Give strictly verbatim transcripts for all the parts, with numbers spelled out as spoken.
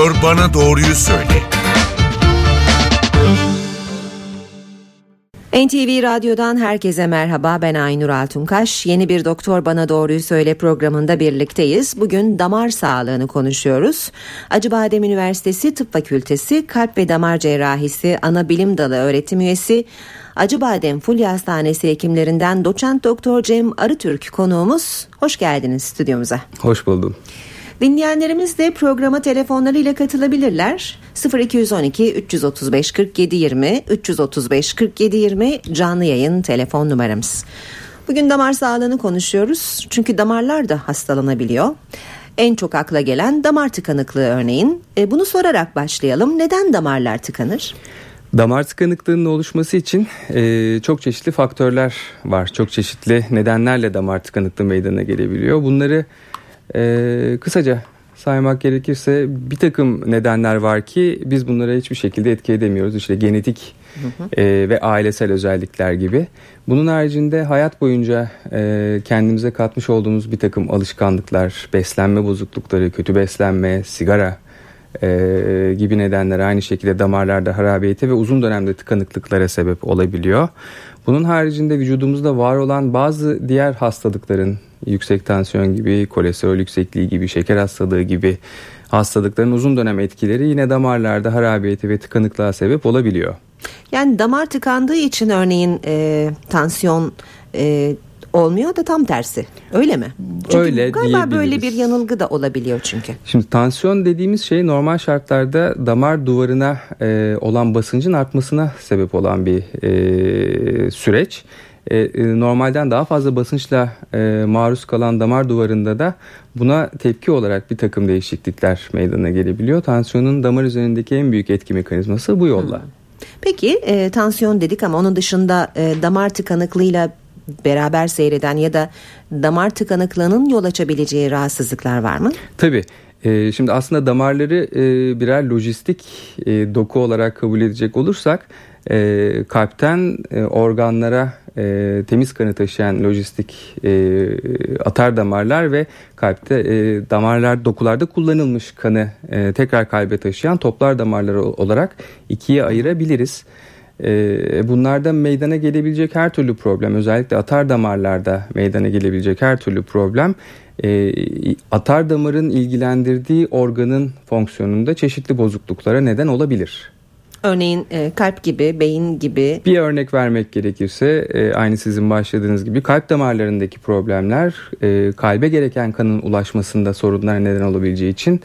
Doktor Bana Doğruyu Söyle. N T V Radyo'dan herkese merhaba, ben Aynur Altunkaş. Yeni bir Doktor Bana Doğruyu Söyle programında birlikteyiz. Bugün damar sağlığını konuşuyoruz. Acıbadem Üniversitesi Tıp Fakültesi Kalp ve Damar Cerrahisi Ana Bilim Dalı Öğretim Üyesi, Acıbadem Fulya Hastanesi hekimlerinden Doçent Doktor Cem Arıtürk konuğumuz. Hoş geldiniz stüdyomuza. Hoş buldum. Dinleyenlerimiz de programa telefonlarıyla katılabilirler. sıfır iki on iki üç otuz beş kırk yedi yirmi üç otuz beş kırk yedi yirmi canlı yayın telefon numaramız. Bugün damar sağlığını konuşuyoruz. Çünkü damarlar da hastalanabiliyor. En çok akla gelen damar tıkanıklığı örneğin. E, bunu sorarak başlayalım. Neden damarlar tıkanır? Damar tıkanıklığının oluşması için e, çok çeşitli faktörler var. Çok çeşitli nedenlerle damar tıkanıklığı meydana gelebiliyor. Bunları Ee, kısaca saymak gerekirse bir takım nedenler var ki biz bunlara hiçbir şekilde etki edemiyoruz. İşte genetik hı hı. E, ve ailesel özellikler gibi. Bunun haricinde hayat boyunca e, kendimize katmış olduğumuz bir takım alışkanlıklar, beslenme bozuklukları, kötü beslenme, sigara e, gibi nedenler aynı şekilde damarlarda harabiyete ve uzun dönemde tıkanıklıklara sebep olabiliyor. Bunun haricinde vücudumuzda var olan bazı diğer hastalıkların, yüksek tansiyon gibi, kolesterol yüksekliği gibi, şeker hastalığı gibi hastalıkların uzun dönem etkileri yine damarlarda harabiyete ve tıkanıklığa sebep olabiliyor. Yani damar tıkandığı için örneğin e, tansiyon e, olmuyor da tam tersi, öyle mi? Çünkü öyle galiba böyle bir yanılgı da olabiliyor çünkü. Şimdi tansiyon dediğimiz şey normal şartlarda damar duvarına e, olan basıncın artmasına sebep olan bir e, süreç. Normalden daha fazla basınçla maruz kalan damar duvarında da buna tepki olarak bir takım değişiklikler meydana gelebiliyor. Tansiyonun damar üzerindeki en büyük etki mekanizması bu yolla. Peki e, tansiyon dedik ama onun dışında e, damar tıkanıklığıyla beraber seyreden ya da damar tıkanıklığının yol açabileceği rahatsızlıklar var mı? Tabii. Şimdi aslında damarları birer lojistik doku olarak kabul edecek olursak kalpten organlara temiz kanı taşıyan lojistik atar damarlar ve kalpte damarlar dokularda kullanılmış kanı tekrar kalbe taşıyan toplar damarları olarak ikiye ayırabiliriz. Bunlarda meydana gelebilecek her türlü problem, özellikle atar damarlarda meydana gelebilecek her türlü problem atar damarın ilgilendirdiği organın fonksiyonunda çeşitli bozukluklara neden olabilir. Örneğin kalp gibi, beyin gibi. Bir örnek vermek gerekirse aynı sizin başladığınız gibi kalp damarlarındaki problemler kalbe gereken kanın ulaşmasında sorunlara neden olabileceği için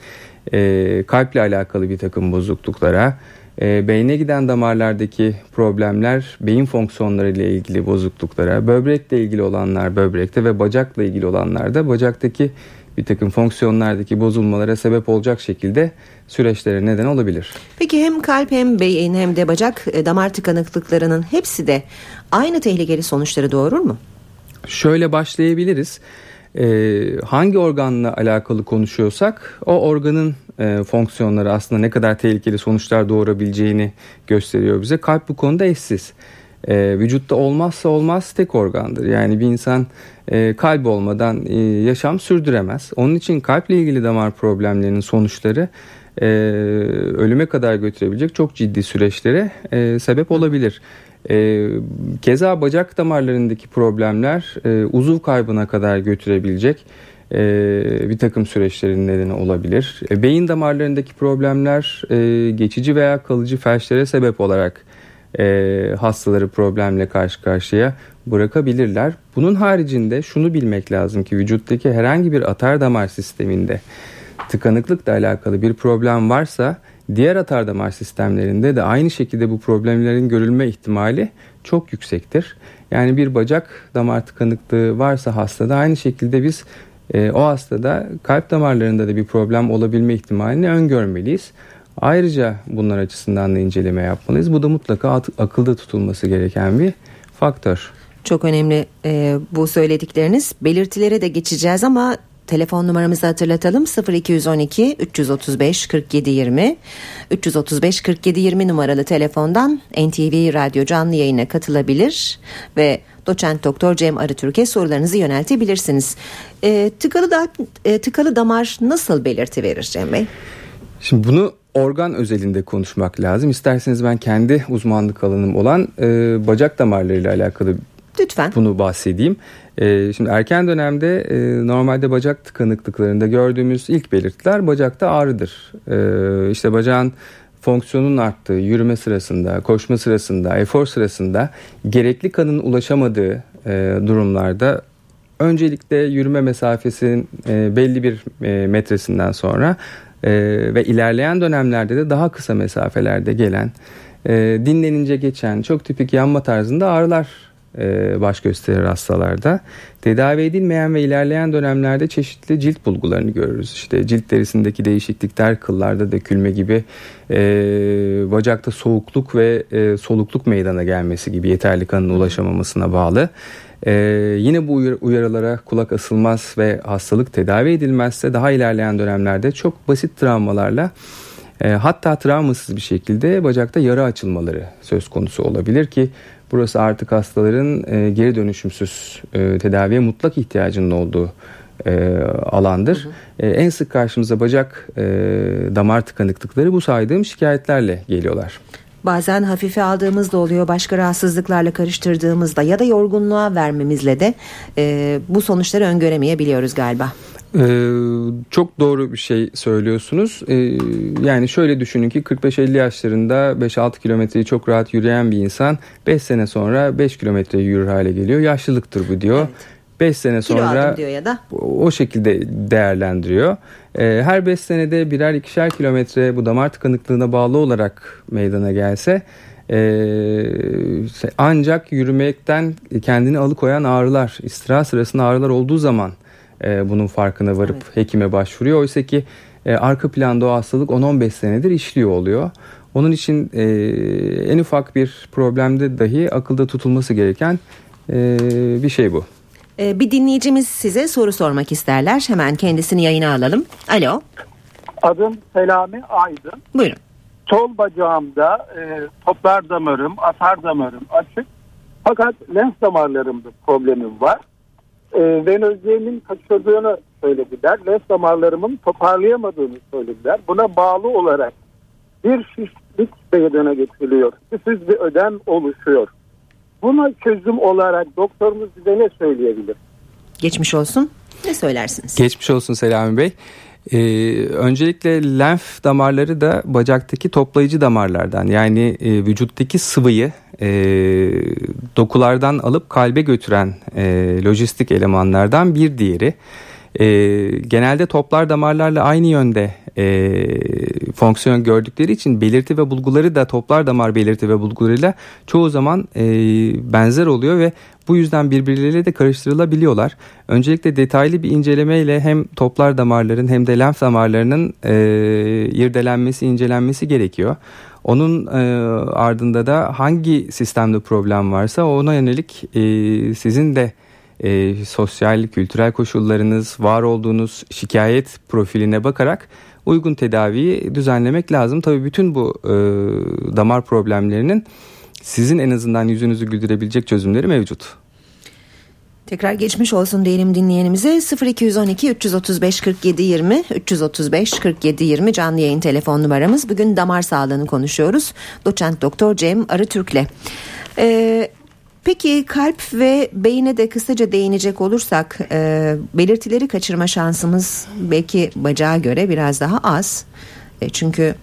kalple alakalı bir takım bozukluklara, beyne giden damarlardaki problemler beyin fonksiyonları ile ilgili bozukluklara, böbrekle ilgili olanlar böbrekte ve bacakla ilgili olanlar da bacaktaki bir takım fonksiyonlardaki bozulmalara sebep olacak şekilde süreçlere neden olabilir. Peki hem kalp hem beyin hem de bacak damar tıkanıklıklarının hepsi de aynı tehlikeli sonuçları doğurur mu? Şöyle başlayabiliriz. Ee, hangi organla alakalı konuşuyorsak o organın e, fonksiyonları aslında ne kadar tehlikeli sonuçlar doğurabileceğini gösteriyor bize. Kalp bu konuda eşsiz. E, vücutta olmazsa olmaz tek organdır. Yani bir insan e, kalp olmadan e, yaşam sürdüremez. Onun için kalple ilgili damar problemlerinin sonuçları e, ölüme kadar götürebilecek çok ciddi süreçlere e, sebep olabilir. E, keza bacak damarlarındaki problemler e, uzuv kaybına kadar götürebilecek e, bir takım süreçlerin nedeni olabilir. E, beyin damarlarındaki problemler e, geçici veya kalıcı felçlere sebep olarak e, hastaları problemle karşı karşıya bırakabilirler. Bunun haricinde şunu bilmek lazım ki vücuttaki herhangi bir atar damar sisteminde tıkanıklıkla alakalı bir problem varsa diğer atar damar sistemlerinde de aynı şekilde bu problemlerin görülme ihtimali çok yüksektir. Yani bir bacak damar tıkanıklığı varsa hastada aynı şekilde biz e, o hastada kalp damarlarında da bir problem olabilme ihtimalini öngörmeliyiz. Ayrıca bunlar açısından da inceleme yapmalıyız. Bu da mutlaka at- akılda tutulması gereken bir faktör. Çok önemli e, bu söyledikleriniz. Belirtilere de geçeceğiz ama telefon numaramızı hatırlatalım. Sıfır iki on iki üç otuz beş kırk yedi yirmi üç otuz beş kırk yedi yirmi numaralı telefondan N T V Radyo canlı yayına katılabilir ve Doçent Doktor Cem Arıtürk'e sorularınızı yöneltebilirsiniz. E, tıkalı da, e, tıkalı damar nasıl belirti verir Cem Bey? Şimdi bunu organ özelinde konuşmak lazım. İsterseniz ben kendi uzmanlık alanım olan e, bacak damarlarıyla alakalı lütfen bunu bahsedeyim. E, şimdi erken dönemde e, normalde bacak tıkanıklıklarında gördüğümüz ilk belirtiler bacakta ağrıdır. E, işte bacağın fonksiyonun arttığı, yürüme sırasında, koşma sırasında, efor sırasında gerekli kanın ulaşamadığı e, durumlarda öncelikle yürüme mesafesinin e, belli bir e, metresinden sonra e, ve ilerleyen dönemlerde de daha kısa mesafelerde gelen, e, dinlenince geçen çok tipik yanma tarzında ağrılar e, baş gösterir hastalarda. Tedavi edilmeyen ve ilerleyen dönemlerde çeşitli cilt bulgularını görürüz. İşte cilt derisindeki değişiklikler, kıllarda dökülme gibi, e, bacakta soğukluk ve e, solukluk meydana gelmesi gibi yeterli kanın ulaşamamasına bağlı. Ee, yine bu uyarılara kulak asılmaz ve hastalık tedavi edilmezse daha ilerleyen dönemlerde çok basit travmalarla e, hatta travmasız bir şekilde bacakta yara açılmaları söz konusu olabilir ki burası artık hastaların e, geri dönüşümsüz e, tedaviye mutlak ihtiyacının olduğu e, alandır. Hı hı. E, en sık karşımıza bacak e, damar tıkanıklıkları bu saydığım şikayetlerle geliyorlar. Bazen hafife aldığımız da oluyor, başka rahatsızlıklarla karıştırdığımızda ya da yorgunluğa vermemizle de e, bu sonuçları öngöremeyebiliyoruz galiba. Ee, çok doğru bir şey söylüyorsunuz. Ee, yani şöyle düşünün ki kırk beş elli yaşlarında beş altı kilometreyi çok rahat yürüyen bir insan beş sene sonra beş kilometre yürür hale geliyor. Yaşlılıktır bu diyor. Evet. beş sene sonra ya da o şekilde değerlendiriyor. Her beş senede birer ikişer kilometre bu damar tıkanıklığına bağlı olarak meydana gelse ancak yürümekten kendini alıkoyan ağrılar, istirahat sırasında ağrılar olduğu zaman bunun farkına varıp evet. hekime başvuruyor. Oysa ki arka planda o hastalık on on beş senedir işliyor oluyor. Onun için en ufak bir problemde dahi akılda tutulması gereken bir şey bu. Bir dinleyicimiz size soru sormak isterler. Hemen kendisini yayına alalım. Alo. Adım Selami Aydın. Buyurun. Sol bacağımda e, toplar damarım, atar damarım açık. Fakat lens damarlarımda problemim var. E, venözlerimin kaçırdığını söylediler. Lens damarlarımın toparlayamadığını söylediler. Buna bağlı olarak bir şişlik meydana getiriliyor. Üstsüz bir ödem oluşuyor. Buna çözüm olarak doktorumuz bize ne söyleyebilir? Geçmiş olsun. Ne söylersiniz? Geçmiş olsun Selami Bey. Ee, öncelikle lenf damarları da bacaktaki toplayıcı damarlardan yani e, vücuttaki sıvıyı e, dokulardan alıp kalbe götüren e, lojistik elemanlardan bir diğeri. E, genelde toplar damarlarla aynı yönde e, fonksiyon gördükleri için belirti ve bulguları da toplar damar belirti ve bulgularıyla çoğu zaman e, benzer oluyor ve bu yüzden birbirleriyle de karıştırılabiliyorlar. Öncelikle detaylı bir incelemeyle hem toplar damarların hem de lenf damarlarının e, irdelenmesi, incelenmesi gerekiyor. Onun e, ardında da hangi sistemde problem varsa ona yönelik e, sizin de E, sosyal, kültürel koşullarınız, var olduğunuz şikayet profiline bakarak uygun tedaviyi düzenlemek lazım. Tabii bütün bu e, damar problemlerinin sizin en azından yüzünüzü güldürebilecek çözümleri mevcut. Tekrar geçmiş olsun diyelim dinleyenimize. Sıfır iki on iki üç otuz beş kırk yedi yirmi üç otuz beş kırk yedi yirmi canlı yayın telefon numaramız. Bugün damar sağlığını konuşuyoruz. Doçent Doktor Cem Arıtürk'le. Eee Peki kalp ve beyine de kısaca değinecek olursak e, belirtileri kaçırma şansımız belki bacağa göre biraz daha az. E, çünkü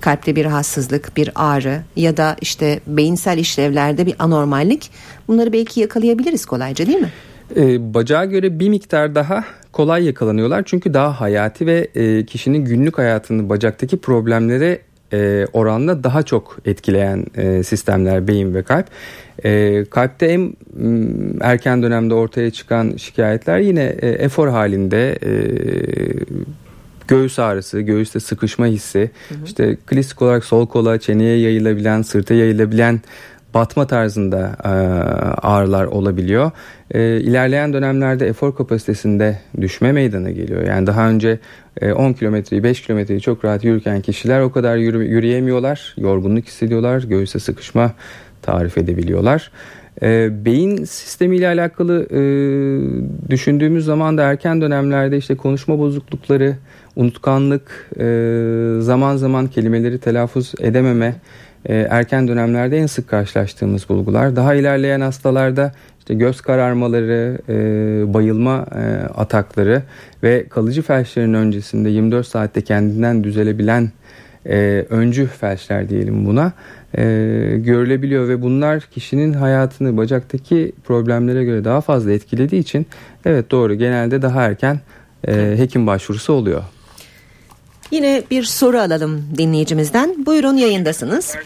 kalpte bir rahatsızlık, bir ağrı ya da işte beyinsel işlevlerde bir anormallik bunları belki yakalayabiliriz kolayca değil mi? E, bacağa göre bir miktar daha kolay yakalanıyorlar çünkü daha hayati ve e, kişinin günlük hayatını bacaktaki problemlere E, oranla daha çok etkileyen e, sistemler beyin ve kalp. E, kalpte en erken dönemde ortaya çıkan şikayetler yine e, efor halinde e, göğüs ağrısı, göğüste sıkışma hissi, hı hı. işte klasik olarak sol kola, çeneye yayılabilen, sırta yayılabilen batma tarzında e, ağrılar olabiliyor. E, ilerleyen dönemlerde efor kapasitesinde düşme meydana geliyor. Yani daha önce on kilometreyi beş kilometreyi çok rahat yürürken kişiler o kadar yürü, yürüyemiyorlar. Yorgunluk hissediyorlar. Göğüse sıkışma tarif edebiliyorlar. E, beyin sistemiyle alakalı e, düşündüğümüz zaman da erken dönemlerde işte konuşma bozuklukları, unutkanlık, e, zaman zaman kelimeleri telaffuz edememe, e, erken dönemlerde en sık karşılaştığımız bulgular. Daha ilerleyen hastalarda işte göz kararmaları, e, bayılma e, atakları ve kalıcı felçlerin öncesinde yirmi dört saatte kendinden düzelebilen e, öncü felçler diyelim buna e, görülebiliyor ve bunlar kişinin hayatını bacaktaki problemlere göre daha fazla etkilediği için evet doğru genelde daha erken e, hekim başvurusu oluyor. Yine bir soru alalım dinleyicimizden. Buyurun, yayındasınız.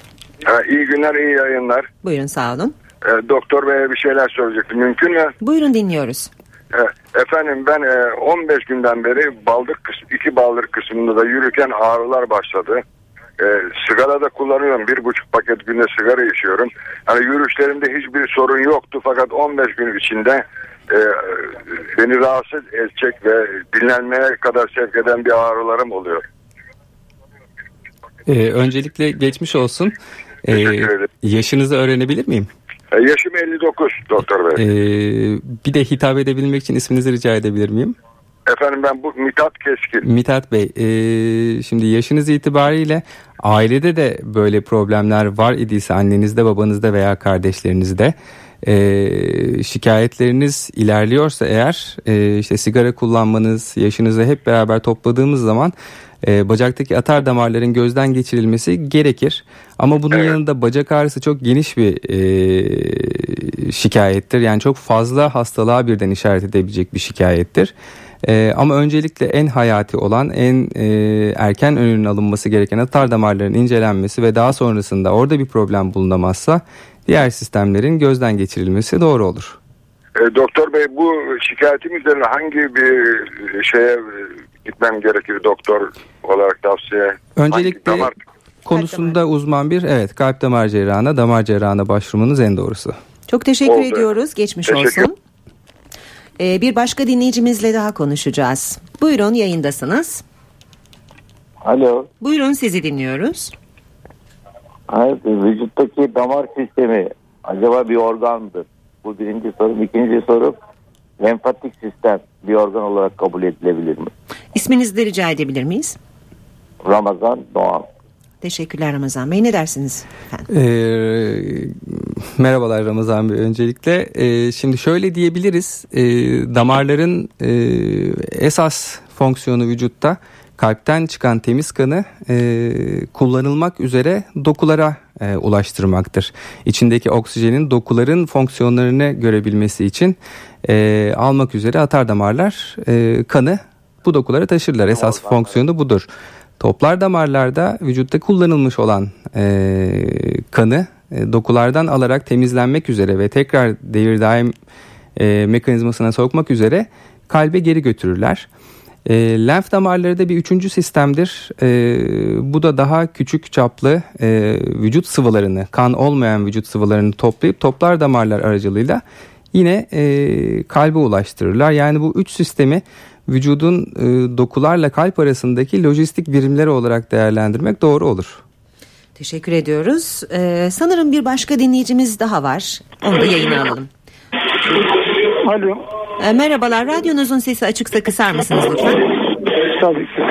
İyi günler, iyi yayınlar. Buyurun, sağ olun. E, doktor Bey'e bir şeyler söyleyecektim. Mümkün mü? Buyurun, dinliyoruz. E, efendim ben e, on beş günden beri baldır kısmı, iki baldır kısmında da yürürken ağrılar başladı. E, sigara da kullanıyorum. Bir buçuk paket günde sigara içiyorum. Yani yürüyüşlerimde hiçbir sorun yoktu. Fakat on beş gün içinde e, beni rahatsız edecek ve dinlenmeye kadar sevk eden bir ağrılarım oluyor. E, öncelikle geçmiş olsun. E, yaşınızı öğrenebilir miyim? Yaşım elli dokuz doktor bey. Ee, bir de hitap edebilmek için isminizi rica edebilir miyim? Efendim ben bu Mithat Keskin. Mithat Bey, e, şimdi yaşınız itibariyle ailede de böyle problemler var idiyse annenizde, babanızda veya kardeşlerinizde e, şikayetleriniz ilerliyorsa eğer e, işte sigara kullanmanız, yaşınızı hep beraber topladığımız zaman E, bacaktaki atar damarların gözden geçirilmesi gerekir. Ama bunun evet. yanında bacak ağrısı çok geniş bir e, şikayettir. Yani çok fazla hastalığa birden işaret edebilecek bir şikayettir. E, ama öncelikle en hayati olan, en e, erken önünün alınması gereken atar damarların incelenmesi ve daha sonrasında orada bir problem bulunamazsa diğer sistemlerin gözden geçirilmesi doğru olur. E, doktor bey, bu şikayetim üzerine hangi bir şeye gitmem gerekir doktor olarak tavsiye? Öncelikle damar konusunda uzman bir evet kalp damar cerrahına, damar cerrahına başvurmanız en doğrusu. Çok teşekkür Oldu. ediyoruz. Geçmiş teşekkür. olsun. Ee, bir başka dinleyicimizle daha konuşacağız. Buyurun, yayındasınız. Alo. Buyurun, sizi dinliyoruz. Evet, vücuttaki damar sistemi acaba bir organdır? Bu birinci sorum. İkinci sorum, lenfatik sistem bir organ olarak kabul edilebilir mi? İsminizi de rica edebilir miyiz? Ramazan Doğan. Teşekkürler Ramazan Bey. Ne dersiniz efendim? Ee, merhabalar Ramazan Bey öncelikle. Ee, şimdi şöyle diyebiliriz. Ee, damarların e, esas fonksiyonu vücutta kalpten çıkan temiz kanı e, kullanılmak üzere dokulara e, ulaştırmaktır. İçindeki oksijenin dokuların fonksiyonlarını görebilmesi için e, almak üzere atardamarlar e, kanı bu dokulara taşırlar. Esas fonksiyonu da budur. Toplar damarlarda vücutta kullanılmış olan e, kanı e, dokulardan alarak temizlenmek üzere ve tekrar devir daim e, mekanizmasına sokmak üzere kalbe geri götürürler. E, lenf damarları da bir üçüncü sistemdir. E, bu da daha küçük çaplı e, vücut sıvılarını, kan olmayan vücut sıvılarını toplayıp toplar damarlar aracılığıyla yine e, kalbe ulaştırırlar. Yani bu üç sistemi vücudun e, dokularla kalp arasındaki lojistik birimleri olarak değerlendirmek doğru olur. Teşekkür ediyoruz. Ee, sanırım bir başka dinleyicimiz daha var. Onu da yayına alalım. Alo. Ee, merhabalar. Radyonuzun sesi açıksa kısar mısınız lütfen? Tabii ki.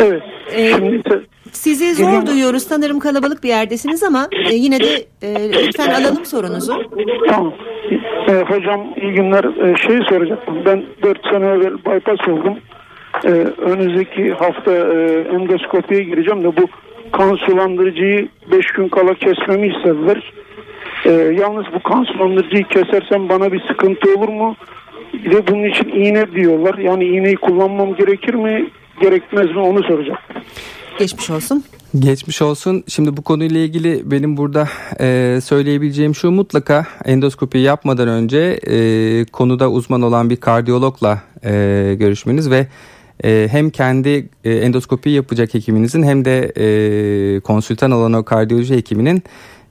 Evet. Ee, sizi zor Gülüyor. duyuyoruz. Sanırım kalabalık bir yerdesiniz ama e, yine de e, lütfen alalım sorunuzu. Tamam. E, hocam iyi günler. E, şey soracaktım. Ben dört sene evvel bypass oldum. E, önümüzdeki hafta e, endoskopiye gireceğim de bu kan sulandırıcıyı beş gün kala kesmemi istediler. E, yalnız bu kan sulandırıcıyı kesersem bana bir sıkıntı olur mu? Bir de bunun için iğne diyorlar. Yani iğneyi kullanmam gerekir mi, gerekmez mi, onu soracaktım. Geçmiş olsun. Geçmiş olsun. Şimdi bu konuyla ilgili benim burada e, söyleyebileceğim şu: mutlaka endoskopi yapmadan önce e, konuda uzman olan bir kardiyologla e, görüşmeniz ve e, hem kendi e, endoskopi yapacak hekiminizin hem de e, konsültan olan o kardiyoloji hekiminin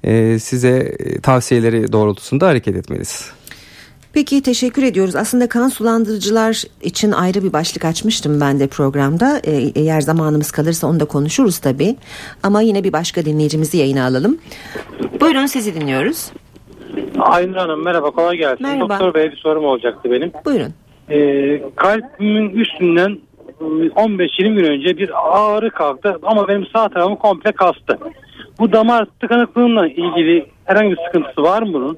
e, size tavsiyeleri doğrultusunda hareket etmeliyiz. Peki, teşekkür ediyoruz. Aslında kan sulandırıcılar için ayrı bir başlık açmıştım ben de programda. Eğer zamanımız kalırsa onu da konuşuruz tabii. Ama yine bir başka dinleyicimizi yayına alalım. Buyurun, sizi dinliyoruz. Aynur Hanım merhaba, kolay gelsin. Merhaba. Doktor Bey'e bir sorum olacaktı benim. Buyurun. Ee, kalbimin üstünden on beş yirmi gün önce bir ağrı kalktı ama benim sağ tarafım komple kastı. Bu damar tıkanıklığımla ilgili herhangi bir sıkıntısı var mı bunun?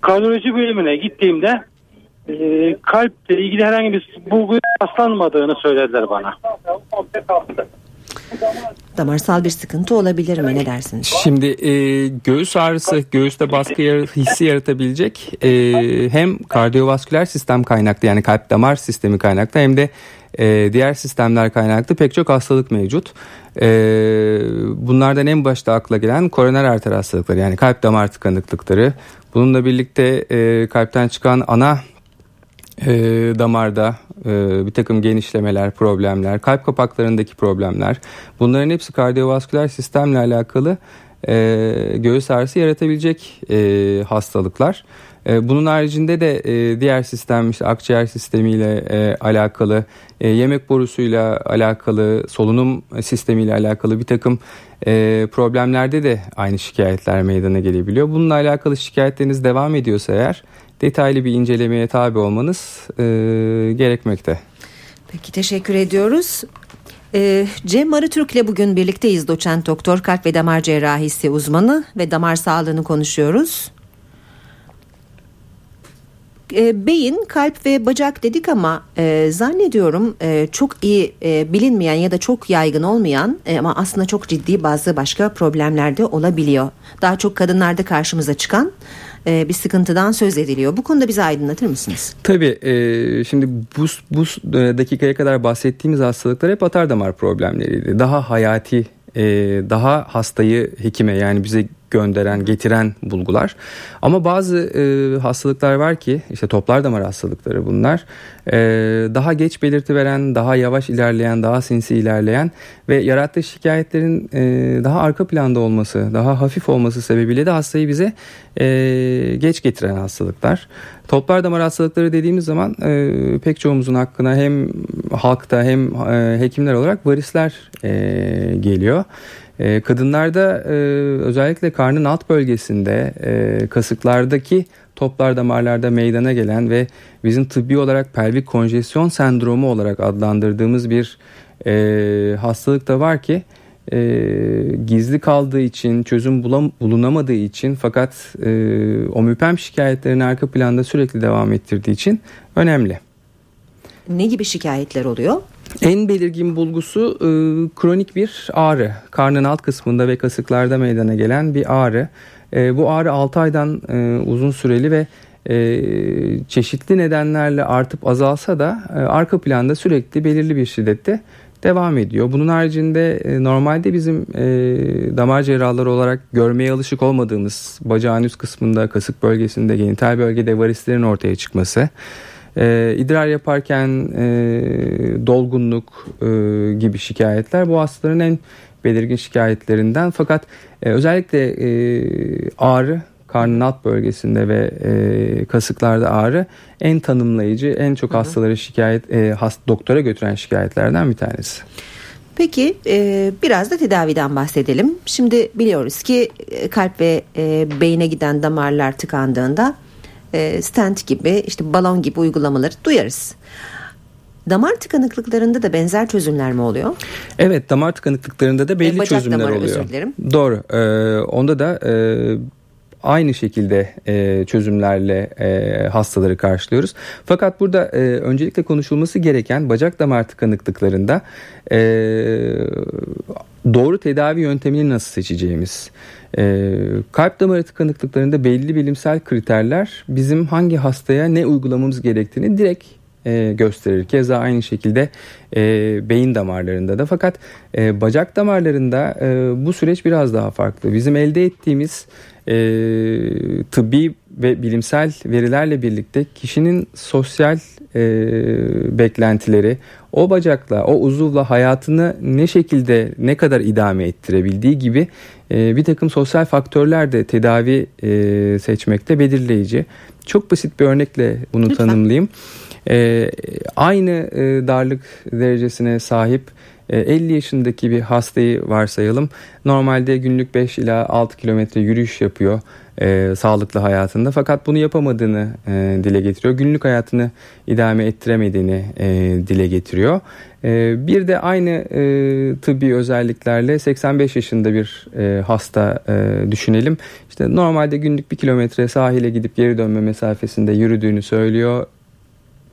Kardiyoloji bölümüne gittiğimde e, kalple ilgili herhangi bir bulguya rastlanmadığını söylediler bana. Damarsal bir sıkıntı olabilir mi? Ne dersiniz? Şimdi e, göğüs ağrısı, göğüste baskı hissi yaratabilecek e, hem kardiyovasküler sistem kaynaklı, yani kalp damar sistemi kaynaklı, hem de e, diğer sistemler kaynaklı pek çok hastalık mevcut. E, bunlardan en başta akla gelen koroner arter hastalıkları, yani kalp damar tıkanıklıkları. Bununla birlikte e, kalpten çıkan ana E, damarda e, bir takım genişlemeler, problemler, kalp kapaklarındaki problemler, bunların hepsi kardiyovasküler sistemle alakalı e, göğüs ağrısı yaratabilecek e, hastalıklar. E, bunun haricinde de e, diğer sistem, işte akciğer sistemiyle e, alakalı, e, yemek borusuyla alakalı, solunum sistemiyle alakalı bir takım e, problemlerde de aynı şikayetler meydana gelebiliyor. Bununla alakalı şikayetleriniz devam ediyorsa eğer, detaylı bir incelemeye tabi olmanız e, gerekmekte. Peki, teşekkür ediyoruz. E, Cem Arıtürk ile bugün birlikteyiz. Doçent doktor, kalp ve damar cerrahisi uzmanı ve damar sağlığını konuşuyoruz. E, beyin, kalp ve bacak dedik ama e, zannediyorum e, çok iyi e, bilinmeyen ya da çok yaygın olmayan e, ama aslında çok ciddi bazı başka problemler de olabiliyor. Daha çok kadınlarda karşımıza çıkan bir sıkıntıdan söz ediliyor. Bu konuda bizi aydınlatır mısınız? Tabii. E, şimdi bu, bu dakikaya kadar bahsettiğimiz hastalıklar hep atar damar problemleriydi. Daha hayati, e, daha hastayı hekime, yani bize gönderen, getiren bulgular. Ama bazı e, hastalıklar var ki, işte toplar damar hastalıkları bunlar. E, daha geç belirti veren, daha yavaş ilerleyen, daha sinsi ilerleyen ve yarattığı şikayetlerin e, daha arka planda olması, daha hafif olması sebebiyle de hastayı bize e, geç getiren hastalıklar. Toplar damar hastalıkları dediğimiz zaman e, pek çoğumuzun hakkına hem halkta hem e, hekimler olarak varisler e, geliyor. Kadınlarda özellikle karnın alt bölgesinde, kasıklardaki toplar damarlarda meydana gelen ve bizim tıbbi olarak pelvik konjesyon sendromu olarak adlandırdığımız bir hastalık da var ki, gizli kaldığı için, çözüm bulunamadığı için, fakat omüpem şikayetlerini arka planda sürekli devam ettirdiği için önemli. Ne gibi şikayetler oluyor? En belirgin bulgusu e, kronik bir ağrı. Karnın alt kısmında ve kasıklarda meydana gelen bir ağrı. E, bu ağrı altı aydan e, uzun süreli ve e, çeşitli nedenlerle artıp azalsa da e, arka planda sürekli belirli bir şiddette devam ediyor. Bunun haricinde e, normalde bizim e, damar cerrahları olarak görmeye alışık olmadığımız bacağın üst kısmında, kasık bölgesinde, genital bölgede varislerin ortaya çıkması, Ee, idrar yaparken e, dolgunluk e, gibi şikayetler bu hastaların en belirgin şikayetlerinden. Fakat e, özellikle e, ağrı, karnın alt bölgesinde ve e, kasıklarda ağrı en tanımlayıcı, en çok hastaları şikayet e, hast, doktora götüren şikayetlerden bir tanesi. Peki e, biraz da tedaviden bahsedelim. Şimdi biliyoruz ki kalp ve e, beyine giden damarlar tıkandığında stent gibi, işte balon gibi uygulamaları duyarız. Damar tıkanıklıklarında da benzer çözümler mi oluyor? Evet, damar tıkanıklıklarında da belli e, çözümler damarı, oluyor. Özür dilerim. Doğru. Ee, onda da e, aynı şekilde e, çözümlerle e, hastaları karşılıyoruz. Fakat burada e, öncelikle konuşulması gereken bacak damar tıkanıklıklarında e, doğru tedavi yöntemini nasıl seçeceğimiz. Ee, kalp damarı tıkanıklıklarında belli bilimsel kriterler bizim hangi hastaya ne uygulamamız gerektiğini direkt e, gösterir. Keza aynı şekilde e, beyin damarlarında da. Fakat e, bacak damarlarında e, bu süreç biraz daha farklı. Bizim elde ettiğimiz e, tıbbi ve bilimsel verilerle birlikte kişinin sosyal e, beklentileri, o bacakla, o uzuvla hayatını ne şekilde, ne kadar idame ettirebildiği gibi e, bir takım sosyal faktörler de tedavi e, seçmekte belirleyici. Çok basit bir örnekle bunu Lütfen. tanımlayayım. E, aynı e, darlık derecesine sahip elli yaşındaki bir hastayı varsayalım. Normalde günlük beş ila altı kilometre yürüyüş yapıyor. e, sağlıklı hayatında, fakat bunu yapamadığını e, dile getiriyor. Günlük hayatını idame ettiremediğini e, dile getiriyor. E, bir de aynı e, tıbbi özelliklerle seksen beş yaşında bir e, hasta e, düşünelim. İşte normalde günlük bir kilometre sahile gidip geri dönme mesafesinde yürüdüğünü söylüyor.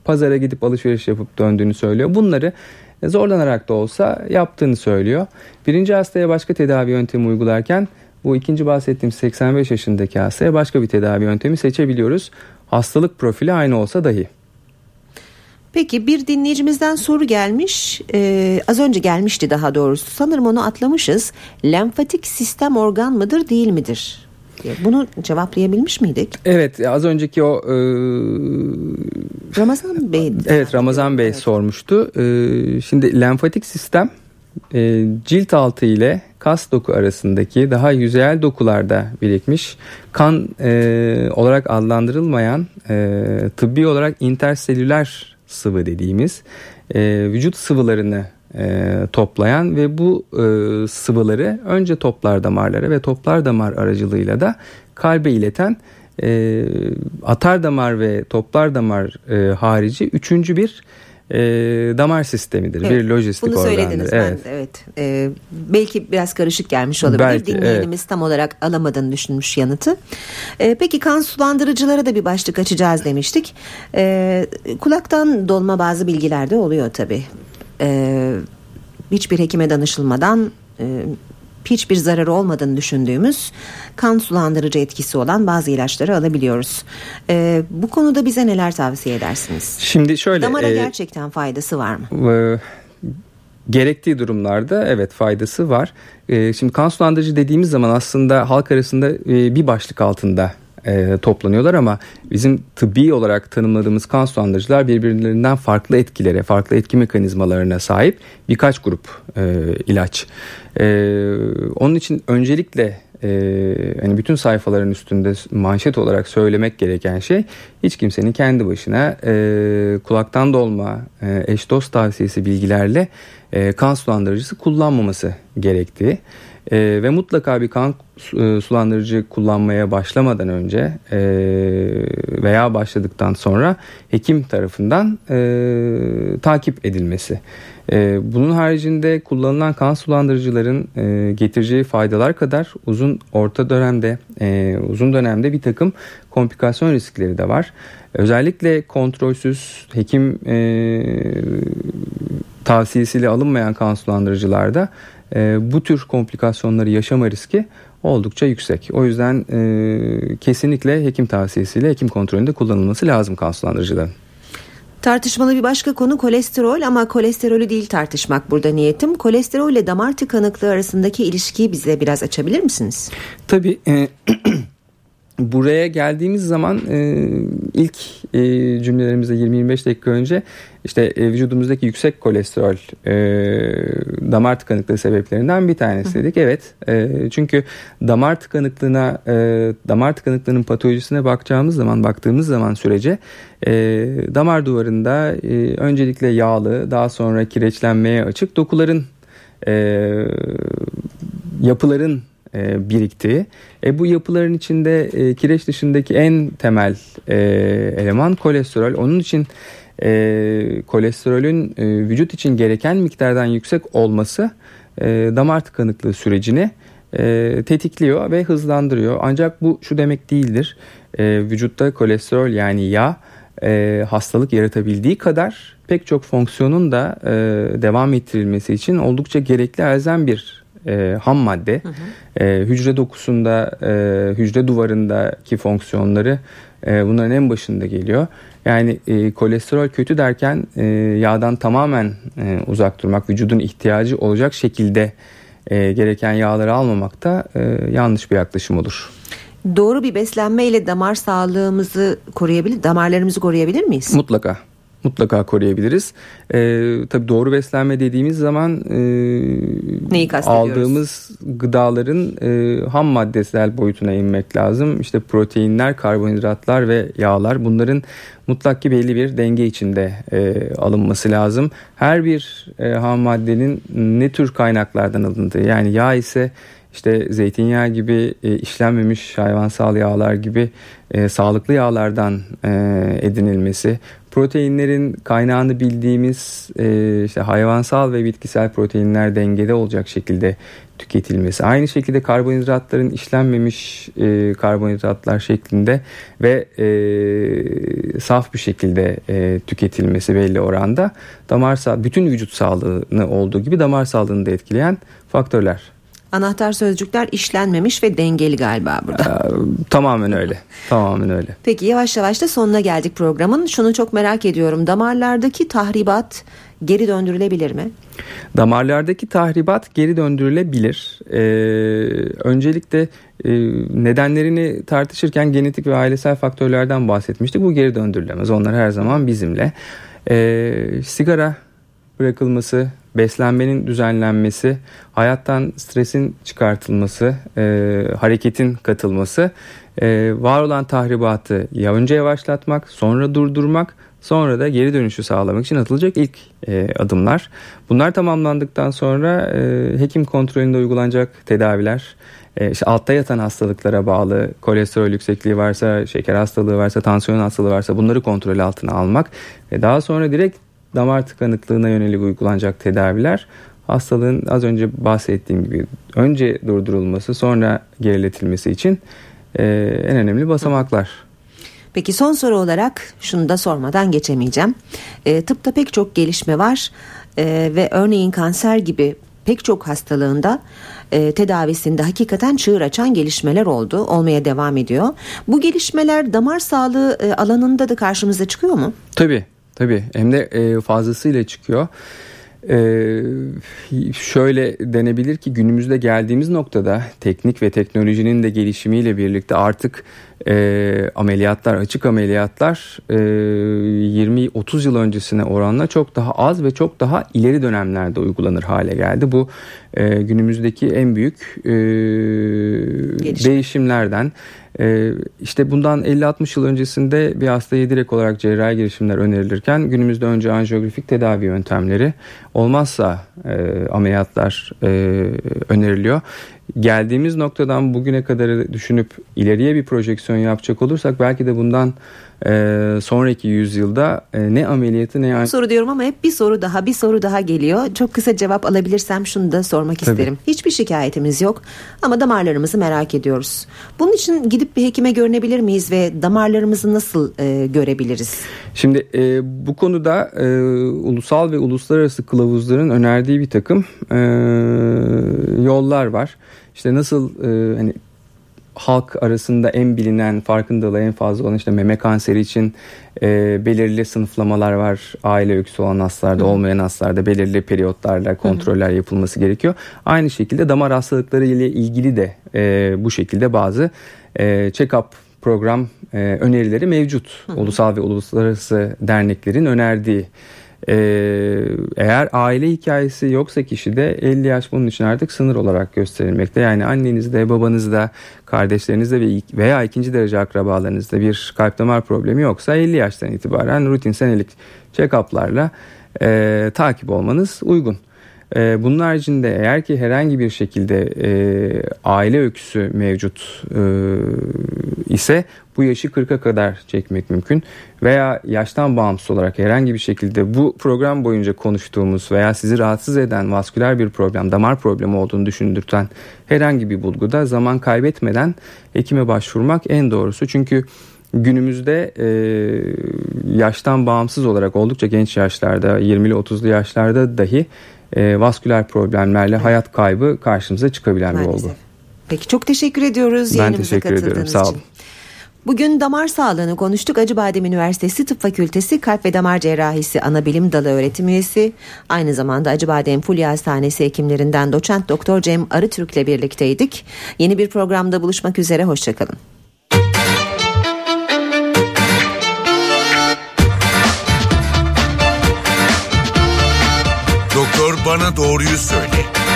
Pazara gidip alışveriş yapıp döndüğünü söylüyor. Bunları zorlanarak da olsa yaptığını söylüyor. Birinci hastaya başka tedavi yöntemi uygularken bu ikinci bahsettiğim seksen beş yaşındaki hastaya başka bir tedavi yöntemi seçebiliyoruz. Hastalık profili aynı olsa dahi. Peki, bir dinleyicimizden soru gelmiş. Ee, az önce gelmişti daha doğrusu. Sanırım onu atlamışız. Lenfatik sistem organ mıdır, değil midir? Bunu cevaplayabilmiş miydik? Evet, az önceki o e, Ramazan Bey. Evet, Ramazan Bey evet. sormuştu. E, şimdi lenfatik sistem e, cilt altı ile kas doku arasındaki daha yüzeyel dokularda birikmiş, kan e, olarak adlandırılmayan, e, tıbbi olarak interselüler sıvı dediğimiz e, vücut sıvılarını E, toplayan ve bu e, sıvıları önce toplar damarlara ve toplar damar aracılığıyla da kalbe ileten e, atar damar ve toplar damar e, harici üçüncü bir e, damar sistemidir. Evet, bir lojistik organdır. Bunu söylediniz organdır. Ben evet. evet. E, belki biraz karışık gelmiş olabilir. Belki, dinleyenimiz evet. tam olarak alamadığını düşünmüş yanıtı. E, peki kan sulandırıcılara da bir başlık açacağız demiştik. E, kulaktan dolma bazı bilgiler de oluyor tabii. Ee, hiçbir hekime danışılmadan e, hiçbir zararı olmadığını düşündüğümüz kan sulandırıcı etkisi olan bazı ilaçları alabiliyoruz. Ee, bu konuda bize neler tavsiye edersiniz? Şimdi şöyle, damara e, gerçekten faydası var mı? E, gerektiği durumlarda evet faydası var. E, şimdi kan sulandırıcı dediğimiz zaman aslında halk arasında e, bir başlık altında E, toplanıyorlar ama bizim tıbbi olarak tanımladığımız kan sulandırıcılar birbirlerinden farklı etkilere, farklı etki mekanizmalarına sahip birkaç grup e, ilaç. E, onun için öncelikle e, hani bütün sayfaların üstünde manşet olarak söylemek gereken şey, hiç kimsenin kendi başına e, kulaktan dolma e, eş dost tavsiyesi bilgilerle e, kan sulandırıcısı kullanmaması gerektiği. E, ve mutlaka bir kan sulandırıcı kullanmaya başlamadan önce e, veya başladıktan sonra hekim tarafından e, takip edilmesi. E, bunun haricinde kullanılan kan sulandırıcıların e, getireceği faydalar kadar uzun orta dönemde e, uzun dönemde bir takım komplikasyon riskleri de var. Özellikle kontrolsüz hekim e, tavsiyesiyle alınmayan kan sulandırıcılarda e, bu tür komplikasyonları yaşama riski oldukça yüksek. O yüzden e, kesinlikle hekim tavsiyesiyle, hekim kontrolünde kullanılması lazım kan sulandırıcıların. Tartışmalı bir başka konu kolesterol, ama kolesterolü değil tartışmak burada niyetim. Kolesterol ile damar tıkanıklığı arasındaki ilişkiyi bize biraz açabilir misiniz? Tabii. E, buraya geldiğimiz zaman e, ilk e, cümlelerimizde yirmi yirmi beş dakika önce işte e, vücudumuzdaki yüksek kolesterol e, damar tıkanıklığı sebeplerinden bir tanesi dedik. Evet, e, çünkü damar tıkanıklığına e, damar tıkanıklığının patolojisine bakacağımız zaman baktığımız zaman sürece e, damar duvarında e, öncelikle yağlı, daha sonra kireçlenmeye açık dokuların e, yapıların biriktiği. E bu yapıların içinde e, kireç dışındaki en temel e, eleman kolesterol. Onun için e, kolesterolün e, vücut için gereken miktardan yüksek olması e, damar tıkanıklığı sürecini e, tetikliyor ve hızlandırıyor. Ancak bu şu demek değildir. E, vücutta kolesterol, yani yağ, e, hastalık yaratabildiği kadar pek çok fonksiyonun da e, devam ettirilmesi için oldukça gerekli, elzem bir E, ham madde. Hı hı. E, hücre dokusunda, e, hücre duvarındaki fonksiyonları e, bunların en başında geliyor. Yani e, kolesterol kötü derken e, yağdan tamamen e, uzak durmak, vücudun ihtiyacı olacak şekilde e, gereken yağları almamak da e, yanlış bir yaklaşım olur. Doğru bir beslenme ile damar sağlığımızı koruyabilir, damarlarımızı koruyabilir miyiz? Mutlaka. Mutlaka koruyabiliriz. Ee, tabii doğru beslenme dediğimiz zaman e, neyi kastediyoruz? Aldığımız gıdaların e, ham maddesel boyutuna inmek lazım. İşte proteinler, karbonhidratlar ve yağlar, bunların mutlak ki belli bir denge içinde e, alınması lazım. Her bir e, ham maddenin ne tür kaynaklardan alındığı, yani yağ ise işte zeytinyağı gibi e, işlenmemiş hayvansal yağlar gibi e, sağlıklı yağlardan e, edinilmesi, proteinlerin kaynağını bildiğimiz e, işte hayvansal ve bitkisel proteinler dengede olacak şekilde tüketilmesi. Aynı şekilde karbonhidratların işlenmemiş e, karbonhidratlar şeklinde ve e, saf bir şekilde e, tüketilmesi belli oranda damar sağlığı, bütün vücut sağlığını olduğu gibi damar sağlığını da etkileyen faktörler. Anahtar sözcükler işlenmemiş ve dengeli galiba burada. Ee, tamamen öyle. Tamamen öyle. Peki yavaş yavaş da sonuna geldik programın. Şunu çok merak ediyorum. Damarlardaki tahribat geri döndürülebilir mi? Damarlardaki tahribat geri döndürülebilir. Ee, öncelikle e, nedenlerini tartışırken genetik ve ailesel faktörlerden bahsetmiştik. Bu geri döndürülemez. Onlar her zaman bizimle. Ee, sigara bırakılması, beslenmenin düzenlenmesi, hayattan stresin çıkartılması, e, hareketin katılması, e, var olan tahribatı ya önce yavaşlatmak, sonra durdurmak, sonra da geri dönüşü sağlamak için atılacak ilk e, adımlar. Bunlar tamamlandıktan sonra e, hekim kontrolünde uygulanacak tedaviler, e, işte altta yatan hastalıklara bağlı kolesterol yüksekliği varsa, şeker hastalığı varsa, tansiyon hastalığı varsa bunları kontrol altına almak ve daha sonra direkt damar tıkanıklığına yönelik uygulanacak tedaviler, hastalığın az önce bahsettiğim gibi önce durdurulması, sonra geriletilmesi için e, en önemli basamaklar. Peki son soru olarak şunu da sormadan geçemeyeceğim. E, tıpta pek çok gelişme var e, ve örneğin kanser gibi pek çok hastalığında e, tedavisinde hakikaten çığır açan gelişmeler oldu, olmaya devam ediyor. Bu gelişmeler damar sağlığı e, alanında da karşımıza çıkıyor mu? Tabii. Tabii hem de fazlasıyla çıkıyor. Ee, şöyle denebilir ki günümüzde geldiğimiz noktada teknik ve teknolojinin de gelişimiyle birlikte artık e, ameliyatlar, açık ameliyatlar e, yirmi otuz yıl öncesine oranla çok daha az ve çok daha ileri dönemlerde uygulanır hale geldi. Bu e, günümüzdeki en büyük e, değişimlerden. Ee, işte bundan elli altmış yıl öncesinde bir hastaya direkt olarak cerrahi girişimler önerilirken günümüzde önce anjiyografik tedavi yöntemleri, olmazsa e, ameliyatlar e, öneriliyor. Geldiğimiz noktadan bugüne kadar düşünüp ileriye bir projeksiyon yapacak olursak belki de bundan e, sonraki yüzyılda e, ne ameliyatı ne... Bir soru diyorum ama hep bir soru daha bir soru daha geliyor. Çok kısa cevap alabilirsem şunu da sormak Tabii. isterim. Hiçbir şikayetimiz yok ama damarlarımızı merak ediyoruz. Bunun için gidip bir hekime görünebilir miyiz ve damarlarımızı nasıl e, görebiliriz? Şimdi e, bu konuda e, ulusal ve uluslararası kılavuzların önerdiği bir takım e, yollar var. İşte nasıl e, hani halk arasında en bilinen, farkındalığı en fazla olan işte meme kanseri için e, belirli sınıflamalar var. Aile öyküsü olan hastalarda, Hı-hı. olmayan hastalarda belirli periyotlarla kontroller Hı-hı. yapılması gerekiyor. Aynı şekilde damar hastalıkları ile ilgili de e, bu şekilde bazı e, check-up program e, önerileri mevcut. Hı-hı. Ulusal ve uluslararası derneklerin önerdiği. Ee, eğer aile hikayesi yoksa kişide elli yaş bunun için artık sınır olarak gösterilmekte. Yani annenizde, babanızda, kardeşlerinizde veya ikinci derece akrabalarınızda bir kalp damar problemi yoksa elli yaştan itibaren rutin senelik check-up'larla e, takip olmanız uygun. E, bunun haricinde eğer ki herhangi bir şekilde e, aile öyküsü mevcut e, ise bu yaşı kırka kadar çekmek mümkün veya yaştan bağımsız olarak herhangi bir şekilde bu program boyunca konuştuğumuz veya sizi rahatsız eden vasküler bir problem, damar problemi olduğunu düşündürten herhangi bir bulguda zaman kaybetmeden hekime başvurmak en doğrusu. Çünkü günümüzde e, yaştan bağımsız olarak oldukça genç yaşlarda, yirmili otuzlu yaşlarda dahi e, vasküler problemlerle evet. hayat kaybı karşımıza çıkabilen Maalesef. bir olgu. Peki çok teşekkür ediyoruz ben yayınımıza teşekkür katıldığınız ediyorum. için. Sağ olun. Bugün damar sağlığını konuştuk. Acıbadem Üniversitesi Tıp Fakültesi Kalp ve Damar Cerrahisi Anabilim Dalı Öğretim Üyesi, aynı zamanda Acıbadem Fulya Hastanesi hekimlerinden Doçent Doktor Cem Arıtürk'le birlikteydik. Yeni bir programda buluşmak üzere, hoşçakalın. Doktor Bana Doğruyu Söyle.